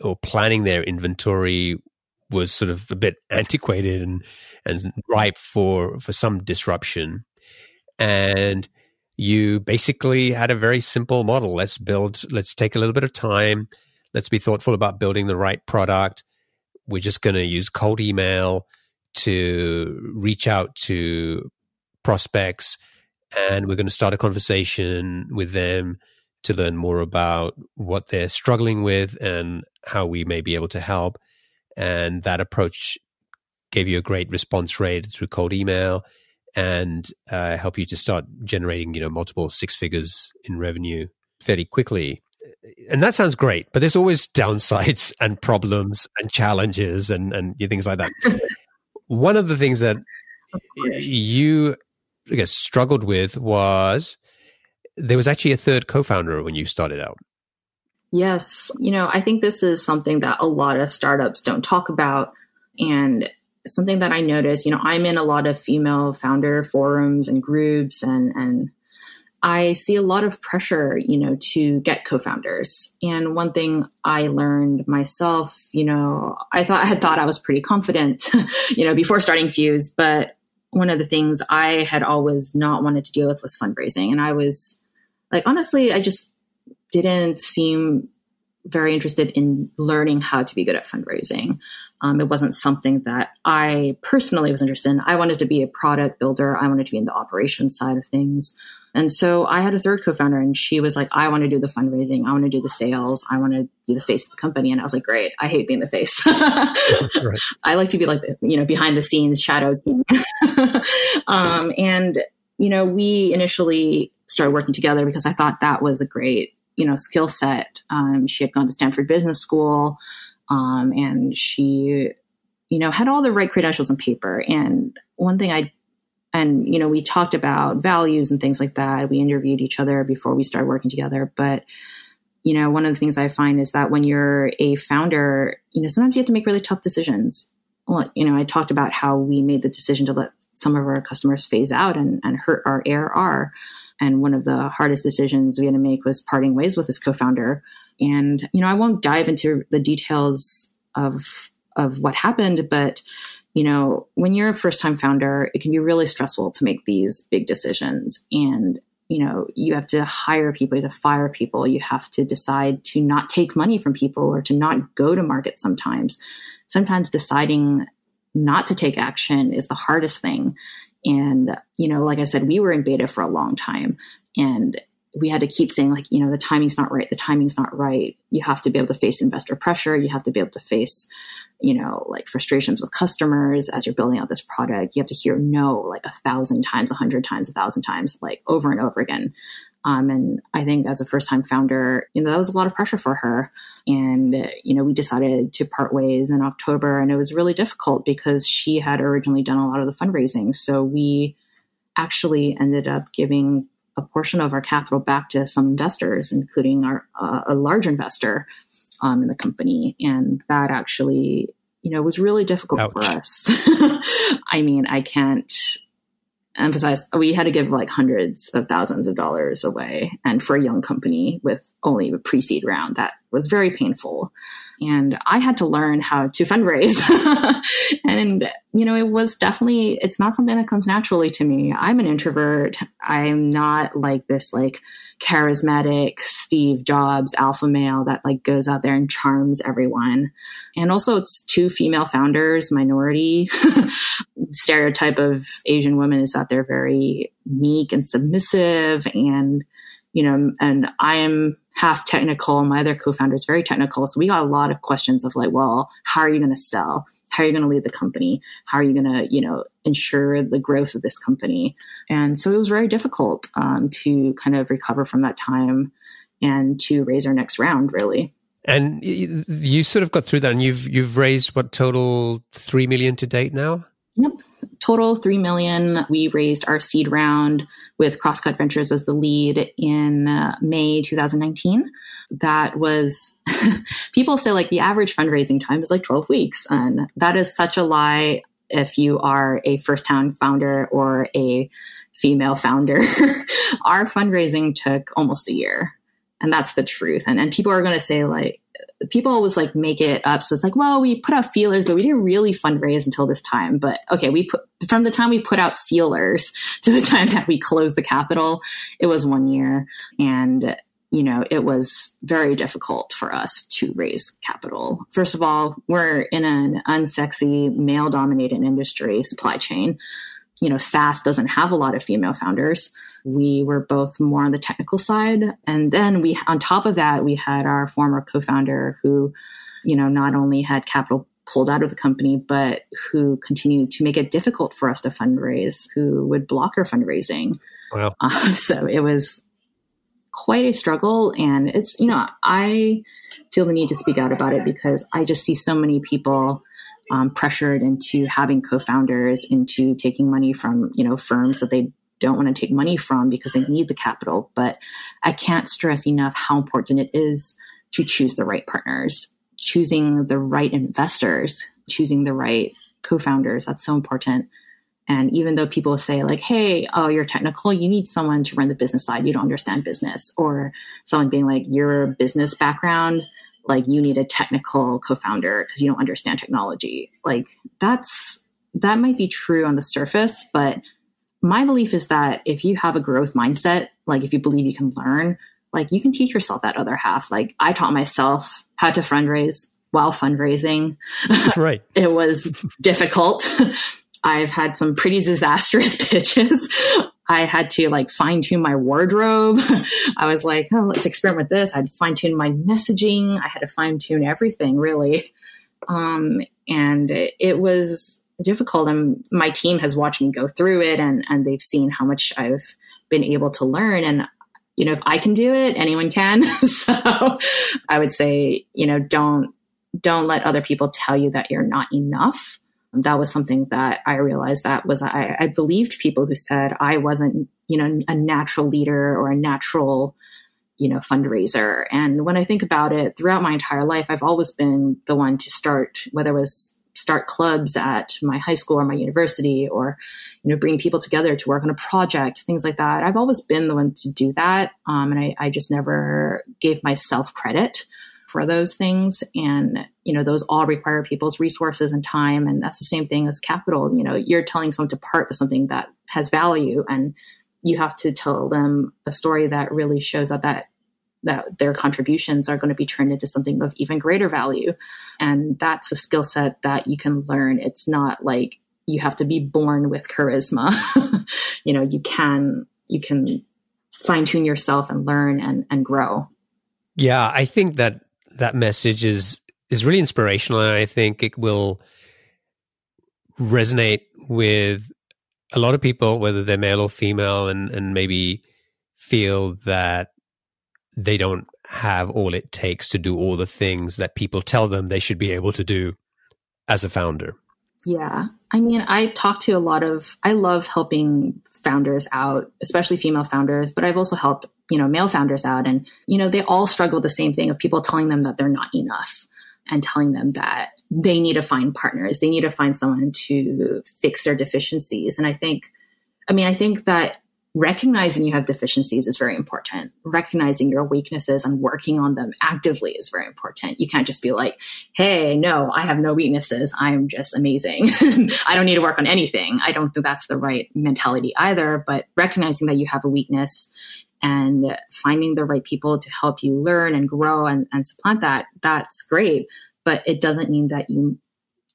or planning their inventory was sort of a bit antiquated and and ripe for for some disruption, and you basically had a very simple model. Let's build, let's take a little bit of time. Let's be thoughtful about building the right product. We're just going to use cold email to reach out to prospects, and we're going to start a conversation with them to learn more about what they're struggling with and how we may be able to help. And that approach gave you a great response rate through cold email and uh, help you to start generating, you know, multiple six figures in revenue fairly quickly. And that sounds great, but there's always downsides and problems and challenges and, and things like that. One of the things that you, I guess, struggled with was there was actually a third co-founder when you started out. Yes. You know, I think this is something that a lot of startups don't talk about, and something that I noticed, you know, I'm in a lot of female founder forums and groups, and, and I see a lot of pressure, you know, to get co-founders. And one thing I learned myself, you know, I thought I had thought I was pretty confident, you know, before starting Fuse. But one of the things I had always not wanted to deal with was fundraising. And I was like, honestly, I just didn't seem very interested in learning how to be good at fundraising. Um, it wasn't something that I personally was interested in. I wanted to be a product builder. I wanted to be in the operations side of things. And so I had a third co-founder, and she was like, I want to do the fundraising. I want to do the sales. I want to be the face of the company. And I was like, great. I hate being the face. Right. I like to be like, the, you know, behind the scenes shadow team. um, and, you know, we initially started working together because I thought that was a great, you know, skill set. Um, she had gone to Stanford Business School. Um, and she, you know, had all the right credentials on paper. And one thing I, and, you know, we talked about values and things like that. We interviewed each other before we started working together. But, you know, one of the things I find is that when you're a founder, you know, sometimes you have to make really tough decisions. Well, you know, I talked about how we made the decision to let some of our customers phase out and, and hurt our A R R. And one of the hardest decisions we had to make was parting ways with this co-founder. And, you know, I won't dive into the details of of what happened, but, you know, when you're a first-time founder, it can be really stressful to make these big decisions. And, you know, you have to hire people, you have to fire people, you have to decide to not take money from people or to not go to market sometimes. Sometimes deciding not to take action is the hardest thing. And, you know, like I said, we were in beta for a long time, and we had to keep saying, like, you know, the timing's not right. The timing's not right. You have to be able to face investor pressure. You have to be able to face, you know, like frustrations with customers as you're building out this product. You have to hear no, like a thousand times, a hundred times, a thousand times, like over and over again. Um, and I think as a first-time founder, you know, that was a lot of pressure for her. And, uh, you know, we decided to part ways in October, and it was really difficult because she had originally done a lot of the fundraising. So we actually ended up giving a portion of our capital back to some investors, including our, uh, a large investor um, in the company. And that actually, you know, was really difficult Ouch. for us. I mean, I can't emphasize, we had to give like hundreds of thousands of dollars away. And for a young company with only a pre-seed round, that was very painful. And I had to learn how to fundraise. And, you know, it was definitely, it's not something that comes naturally to me. I'm an introvert. I'm not like this, like, charismatic Steve Jobs alpha male that, like, goes out there and charms everyone. And also it's two female founders, minority. Stereotype of Asian women is that they're very meek and submissive, and, you know, and I am half technical. My other co-founder is very technical. So we got a lot of questions of like, well, how are you going to sell? How are you going to lead the company? How are you going to, you know, ensure the growth of this company? And so it was very difficult um, to kind of recover from that time and to raise our next round, really. And you sort of got through that, and you've you've raised what, total three million dollars to date now? Yep. Total three million dollars. We raised our seed round with Crosscut Ventures as the lead in uh, May twenty nineteen. That was, people say like the average fundraising time is like twelve weeks. And that is such a lie if you are a first-time founder or a female founder. Our fundraising took almost a year. And that's the truth. And and people are going to say like, people always like make it up. So it's like, well, we put out feelers, but we didn't really fundraise until this time. But okay, we put, from the time we put out feelers to the time that we closed the capital, it was one year. And, you know, it was very difficult for us to raise capital. First of all, we're in an unsexy, male-dominated industry, supply chain. You know, SaaS doesn't have a lot of female founders. We were both more on the technical side. And then we, on top of that, we had our former co-founder who, you know, not only had capital pulled out of the company, but who continued to make it difficult for us to fundraise, who would block our fundraising. Wow. Um, so it was quite a struggle. And it's, you know, I feel the need to speak out about it because I just see so many people Um, pressured into having co-founders, into taking money from, you know, firms that they don't want to take money from because they need the capital. But I can't stress enough how important it is to choose the right partners, choosing the right investors, choosing the right co-founders. That's so important. And even though people say like, hey, oh, you're technical, you need someone to run the business side. You don't understand business. Or someone being like, your business background, like you need a technical co-founder because you don't understand technology. Like that's, that might be true on the surface, but my belief is that if you have a growth mindset, like if you believe you can learn, like you can teach yourself that other half. Like I taught myself how to fundraise while fundraising. Right. It was difficult. I've had some pretty disastrous pitches. I had to like fine tune my wardrobe. I was like, oh, let's experiment with this. I had to fine tune my messaging. I had to fine tune everything really. Um, and it, it was difficult. And my team has watched me go through it and, and they've seen how much I've been able to learn. And, you know, if I can do it, anyone can. So I would say, you know, don't, don't let other people tell you that you're not enough. That was something that I realized that was, I, I believed people who said I wasn't, you know, a natural leader or a natural, you know, fundraiser. And when I think about it, throughout my entire life, I've always been the one to start, whether it was start clubs at my high school or my university or, you know, bring people together to work on a project, things like that. I've always been the one to do that. Um, and I, I just never gave myself credit for those things. And, you know, those all require people's resources and time. And that's the same thing as capital. You know, you're telling someone to part with something that has value, and you have to tell them a story that really shows that that, that their contributions are going to be turned into something of even greater value. And that's a skill set that you can learn. It's not like you have to be born with charisma. You know, you can, you can fine tune yourself and learn and, and grow. Yeah. I think that that message is is really inspirational, and I think it will resonate with a lot of people, whether they're male or female, and, and maybe feel that they don't have all it takes to do all the things that people tell them they should be able to do as a founder. Yeah. I mean, I talk to a lot of, I love helping founders out, especially female founders, but I've also helped, you know, male founders out. And, you know, they all struggle with the same thing of people telling them that they're not enough and telling them that they need to find partners. They need to find someone to fix their deficiencies. And I think, I mean, I think that recognizing you have deficiencies is very important. Recognizing your weaknesses and working on them actively is very important. You can't just be like, hey, no, I have no weaknesses. I'm just amazing. I don't need to work on anything. I don't think that's the right mentality either, but recognizing that you have a weakness and finding the right people to help you learn and grow and, and supplant that, that's great. But it doesn't mean that you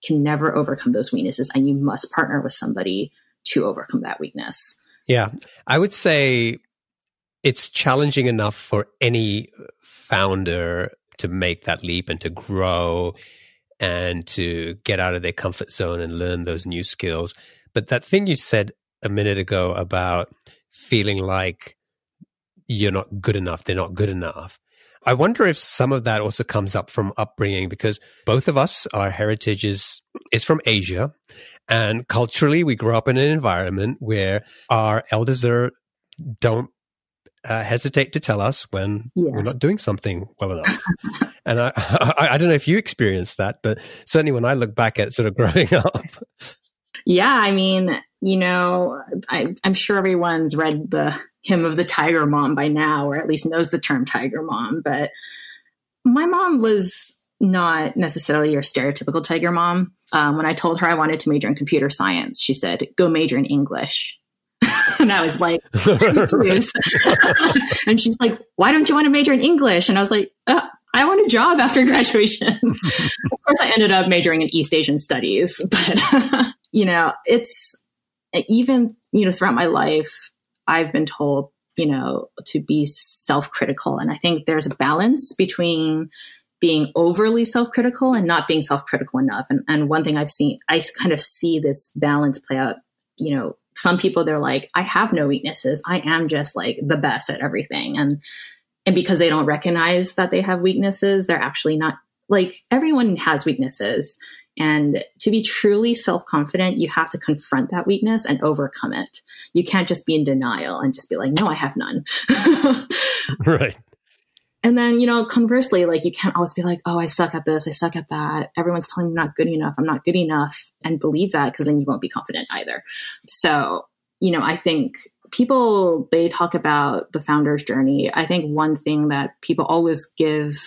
can never overcome those weaknesses, and you must partner with somebody to overcome that weakness. Yeah, I would say it's challenging enough for any founder to make that leap and to grow and to get out of their comfort zone and learn those new skills. But that thing you said a minute ago about feeling like you're not good enough, they're not good enough. I wonder if some of that also comes up from upbringing, because both of us, our heritage is, is from Asia. And culturally, we grew up in an environment where our elders are, don't uh, hesitate to tell us when yes. we're not doing something well enough. And I, I, I don't know if you experienced that, but certainly when I look back at sort of growing up. Yeah, I mean, you know, I, I'm sure everyone's read the Hymn of the Tiger Mom by now, or at least knows the term Tiger Mom. But my mom was not necessarily your stereotypical Tiger Mom. Um, when I told her I wanted to major in computer science, she said, "Go major in English." And I was like, and she's like, "Why don't you want to major in English?" And I was like, oh, I want a job after graduation. Of course, I ended up majoring in East Asian studies. But, you know, it's even, you know, throughout my life, I've been told, you know, to be self-critical. And I think there's a balance between being overly self-critical and not being self-critical enough. And, and one thing I've seen, I kind of see this balance play out, you know, some people, they're like, I have no weaknesses. I am just like the best at everything. And, and because they don't recognize that they have weaknesses, they're actually not, like, everyone has weaknesses. And to be truly self-confident, you have to confront that weakness and overcome it. You can't just be in denial and just be like, no, I have none. Right. And then, you know, conversely, like, you can't always be like, oh, I suck at this, I suck at that. Everyone's telling me I'm not good enough, I'm not good enough, and believe that, because then you won't be confident either. So, you know, I think people, they talk about the founder's journey. I think one thing that people always give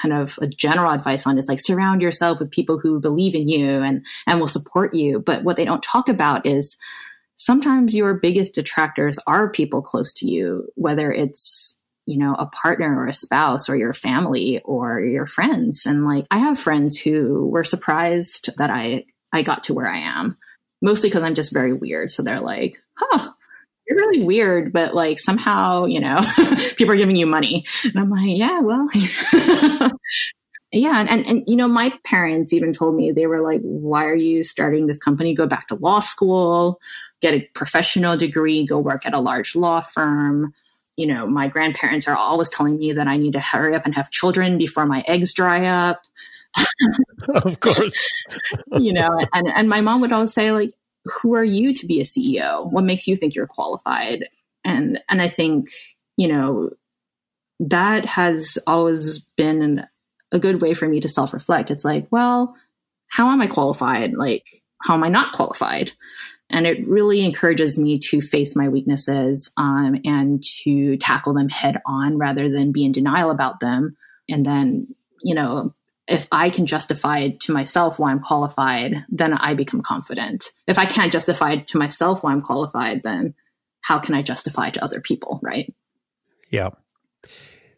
kind of a general advice on is like, surround yourself with people who believe in you and, and will support you. But what they don't talk about is sometimes your biggest detractors are people close to you, whether it's, you know, a partner or a spouse or your family or your friends. And like, I have friends who were surprised that I, I got to where I am, mostly because I'm just very weird. So they're like, huh, you're really weird, but like somehow, you know, people are giving you money. And I'm like, yeah, well, yeah. And, and, and, you know, my parents even told me, they were like, why are you starting this company? Go back to law school, get a professional degree, go work at a large law firm. You know, my grandparents are always telling me that I need to hurry up and have children before my eggs dry up. Of course. You know, and, and my mom would always say, like, who are you to be a C E O? What makes you think you're qualified? And and I think, you know, that has always been a good way for me to self-reflect. It's like, well, how am I qualified? Like, how am I not qualified? And it really encourages me to face my weaknesses um, and to tackle them head on rather than be in denial about them. And then, you know, if I can justify it to myself why I'm qualified, then I become confident. If I can't justify it to myself why I'm qualified, then how can I justify it to other people, right? Yeah.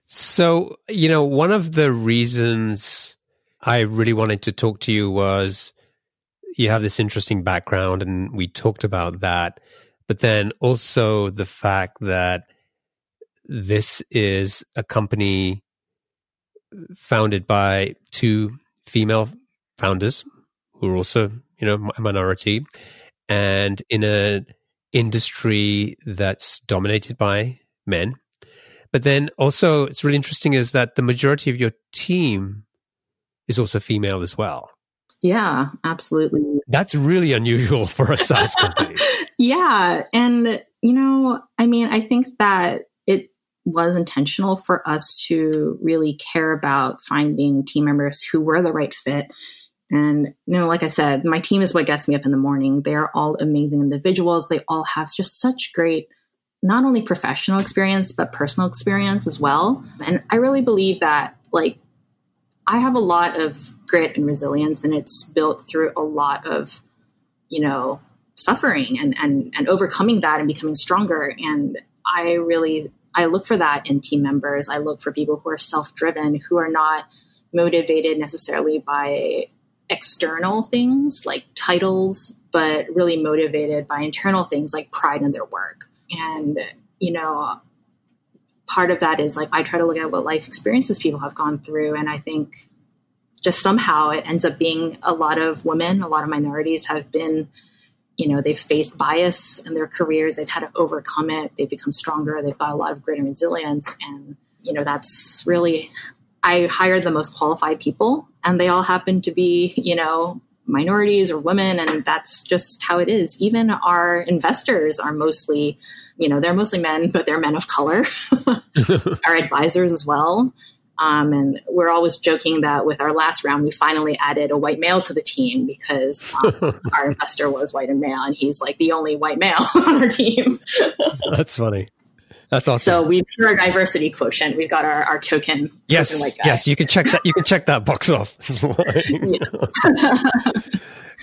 So, you know, one of the reasons I really wanted to talk to you was, you have this interesting background, and we talked about that, but then also the fact that this is a company founded by two female founders who are also, you know, a minority, and in an industry that's dominated by men. But then also, it's really interesting is that the majority of your team is also female as well. Yeah, absolutely. That's really unusual for a SaaS company. Yeah. And, you know, I mean, I think that it was intentional for us to really care about finding team members who were the right fit. And, you know, like I said, my team is what gets me up in the morning. They're all amazing individuals. They all have just such great, not only professional experience, but personal experience as well. And I really believe that, like, I have a lot of grit and resilience, and it's built through a lot of, you know, suffering and, and, and overcoming that and becoming stronger. And I really, I look for that in team members. I look for people who are self-driven, who are not motivated necessarily by external things like titles, but really motivated by internal things like pride in their work. And, you know, part of that is like, I try to look at what life experiences people have gone through. And I think just somehow it ends up being a lot of women, a lot of minorities have been, you know, they've faced bias in their careers. They've had to overcome it. They've become stronger. They've got a lot of greater resilience. And, you know, that's really, I hired the most qualified people and they all happen to be, you know, minorities or women. And that's just how it is. Even our investors are mostly, you know, they're mostly men, but they're men of color. Our advisors as well. Um, and we're always joking that with our last round, we finally added a white male to the team because um, our investor was white and male, and he's like the only white male on our team. That's funny. That's awesome. So we do our diversity quotient. We've got our, our token. Yes, token white guy. Yes, you can check that. You can check that box off.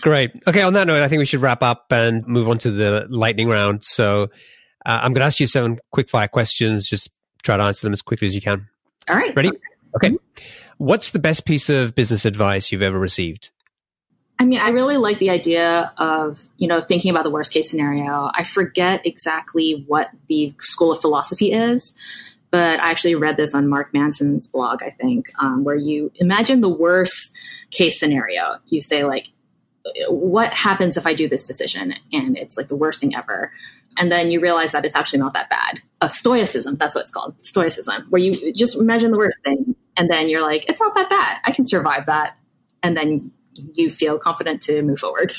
Great. Okay. On that note, I think we should wrap up and move on to the lightning round. So uh, I'm going to ask you seven quick fire questions. Just try to answer them as quickly as you can. All right. Ready? Okay. Mm-hmm. What's the best piece of business advice you've ever received? I mean, I really like the idea of, you know, thinking about the worst case scenario. I forget exactly what the school of philosophy is, but I actually read this on Mark Manson's blog, I think, um, where you imagine the worst case scenario. You say like, what happens if I do this decision? And it's like the worst thing ever. And then you realize that it's actually not that bad. A stoicism, that's what it's called, stoicism, where you just imagine the worst thing. And then you're like, it's not that bad. I can survive that. And then you feel confident to move forward.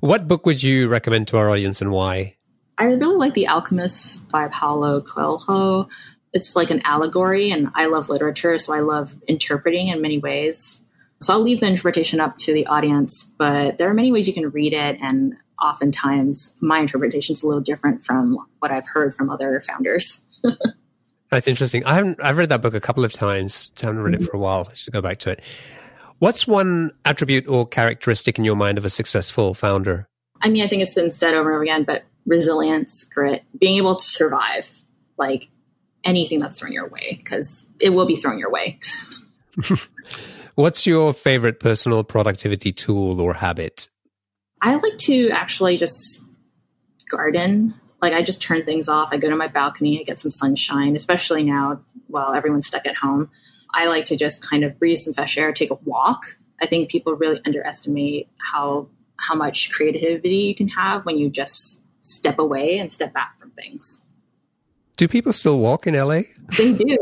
What book would you recommend to our audience and why? I really like The Alchemist by Paulo Coelho. It's like an allegory and I love literature. So I love interpreting in many ways. So I'll leave the interpretation up to the audience, but there are many ways you can read it. And oftentimes my interpretation is a little different from what I've heard from other founders. That's interesting. I haven't, I've read that book a couple of times. I haven't read it for a while. I should go back to it. What's one attribute or characteristic in your mind of a successful founder? I mean, I think it's been said over and over again, but resilience, grit, being able to survive like anything that's thrown your way, because it will be thrown your way. What's your favorite personal productivity tool or habit? I like to actually just garden. Like I just turn things off. I go to my balcony, I get some sunshine, especially now while everyone's stuck at home. I like to just kind of breathe some fresh air, take a walk. I think people really underestimate how how much creativity you can have when you just step away and step back from things. Do people still walk in L A? They do.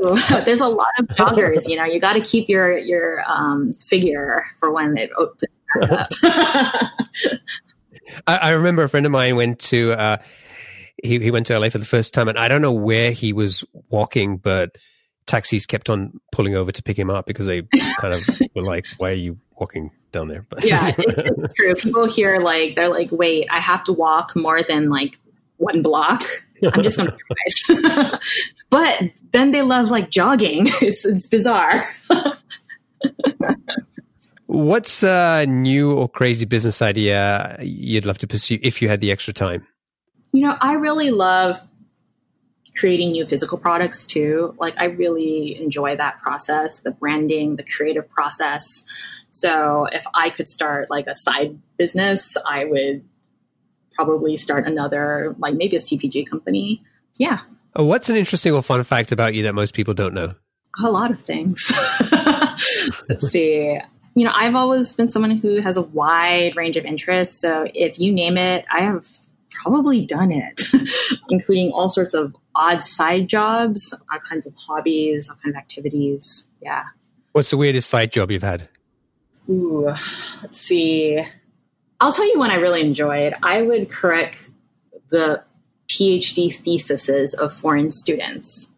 There's a lot of joggers, you know, you got to keep your, your um, figure for when it opens up. I, I remember a friend of mine went to, uh, he, he went to L A for the first time and I don't know where he was walking, but taxis kept on pulling over to pick him up because they kind of were like, why are you walking down there? But yeah, it, it's true. People here, like, they're like, wait, I have to walk more than like one block. I'm just going to drive. But then they love like jogging. It's, it's bizarre. What's a new or crazy business idea you'd love to pursue if you had the extra time? You know, I really love creating new physical products too. Like I really enjoy that process, the branding, the creative process. So if I could start like a side business, I would probably start another, like maybe a C P G company. Yeah. Oh, what's an interesting or fun fact about you that most people don't know? A lot of things. Let's see. You know, I've always been someone who has a wide range of interests. So if you name it, I have probably done it, including all sorts of odd side jobs, all kinds of hobbies, all kinds of activities. Yeah. What's the weirdest side job you've had? Ooh, let's see. I'll tell you one I really enjoyed. I would correct the PhD theses of foreign students.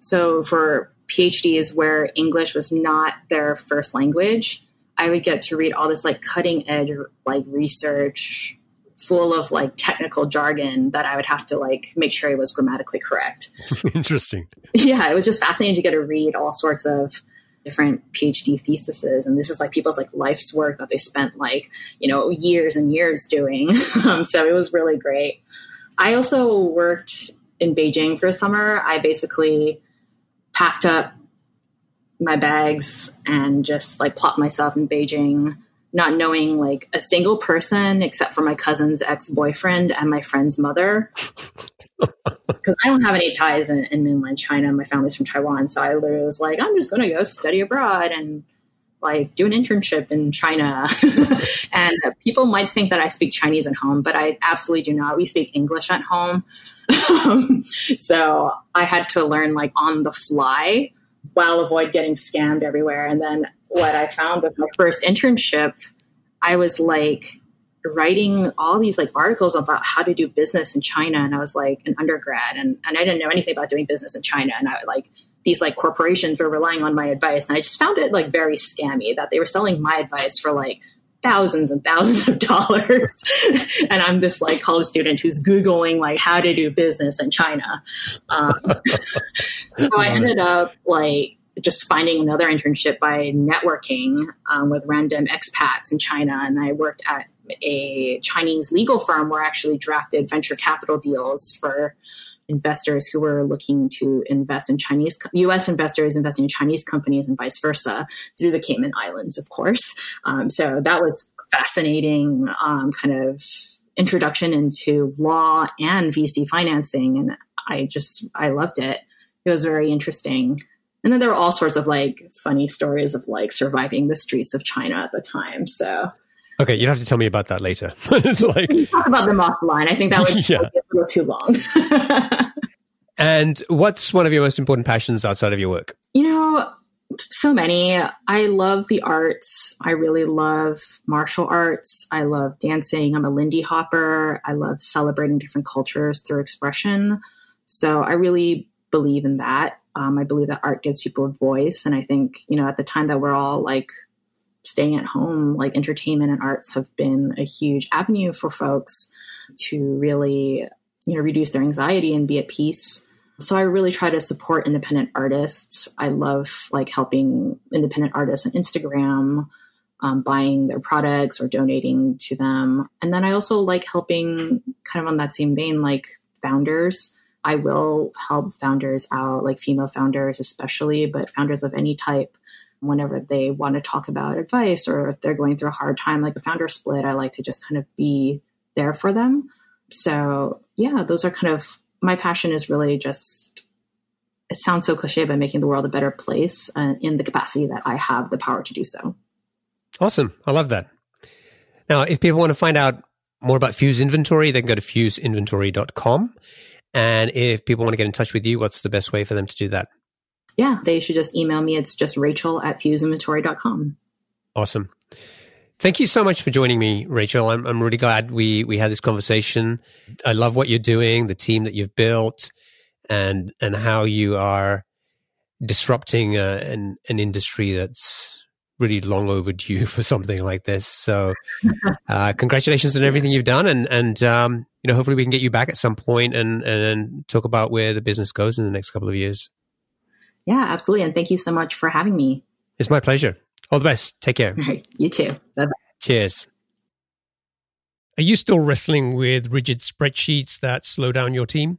So for PhDs where English was not their first language, I would get to read all this like cutting edge, like research full of like technical jargon that I would have to like make sure it was grammatically correct. Interesting. Yeah. It was just fascinating to get to read all sorts of different PhD theses. And this is like people's like life's work that they spent like, you know, years and years doing. Um, so it was really great. I also worked in Beijing for a summer. I basically packed up my bags and just like plopped myself in Beijing, not knowing like a single person except for my cousin's ex-boyfriend and my friend's mother. Because I don't have any ties in, in mainland China. My family's from Taiwan. So I literally was like, I'm just going to go study abroad. And like do an internship in China. And people might think that I speak Chinese at home, but I absolutely do not. We speak English at home. So I had to learn like on the fly while avoid getting scammed everywhere. And then what I found with my first internship, I was like writing all these like articles about how to do business in China. And I was like an undergrad and, and I didn't know anything about doing business in China. And I like, these like corporations were relying on my advice. And I just found it like very scammy that they were selling my advice for like thousands and thousands of dollars. And I'm this like college student who's Googling like how to do business in China. Um, so I ended up like just finding another internship by networking um, with random expats in China. And I worked at a Chinese legal firm where I actually drafted venture capital deals for investors who were looking to invest in Chinese, U S investors investing in Chinese companies and vice versa through the Cayman Islands, of course. Um, so that was fascinating um, kind of introduction into law and V C financing. And I just, I loved it. It was very interesting. And then there were all sorts of like funny stories of like surviving the streets of China at the time. So okay, you'll have to tell me about that later. It's like, we can talk about them offline. I think that would yeah. be a little too long. And what's one of your most important passions outside of your work? You know, so many. I love the arts. I really love martial arts. I love dancing. I'm a Lindy Hopper. I love celebrating different cultures through expression. So I really believe in that. Um, I believe that art gives people a voice. And I think, you know, at the time that we're all like staying at home, like entertainment and arts have been a huge avenue for folks to really, you know, reduce their anxiety and be at peace. So I really try to support independent artists. I love like helping independent artists on Instagram, um, buying their products or donating to them. And then I also like helping kind of on that same vein, like founders. I will help founders out, like female founders especially, but founders of any type. Whenever they want to talk about advice or if they're going through a hard time, like a founder split, I like to just kind of be there for them. So yeah, those are kind of, my passion is really just, it sounds so cliche, but making the world a better place uh, in the capacity that I have the power to do so. Awesome. I love that. Now, if people want to find out more about Fuse Inventory, they can go to fuse inventory dot com. And if people want to get in touch with you, what's the best way for them to do that? Yeah, they should just email me. It's just Rachel at fuse inventory dot com. Awesome. Thank you so much for joining me, Rachel. I'm I'm really glad we we had this conversation. I love what you're doing, the team that you've built, and and how you are disrupting uh, an an industry that's really long overdue for something like this. So, uh, congratulations on everything you've done, and and um, you know, hopefully we can get you back at some point and and talk about where the business goes in the next couple of years. Yeah, absolutely. And thank you so much for having me. It's my pleasure. All the best. Take care. All right. You too. Bye-bye. Cheers. Are you still wrestling with rigid spreadsheets that slow down your team?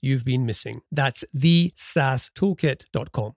you've been missing. That's the SaaS toolkit dot com.